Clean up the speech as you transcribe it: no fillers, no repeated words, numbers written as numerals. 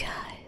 sky.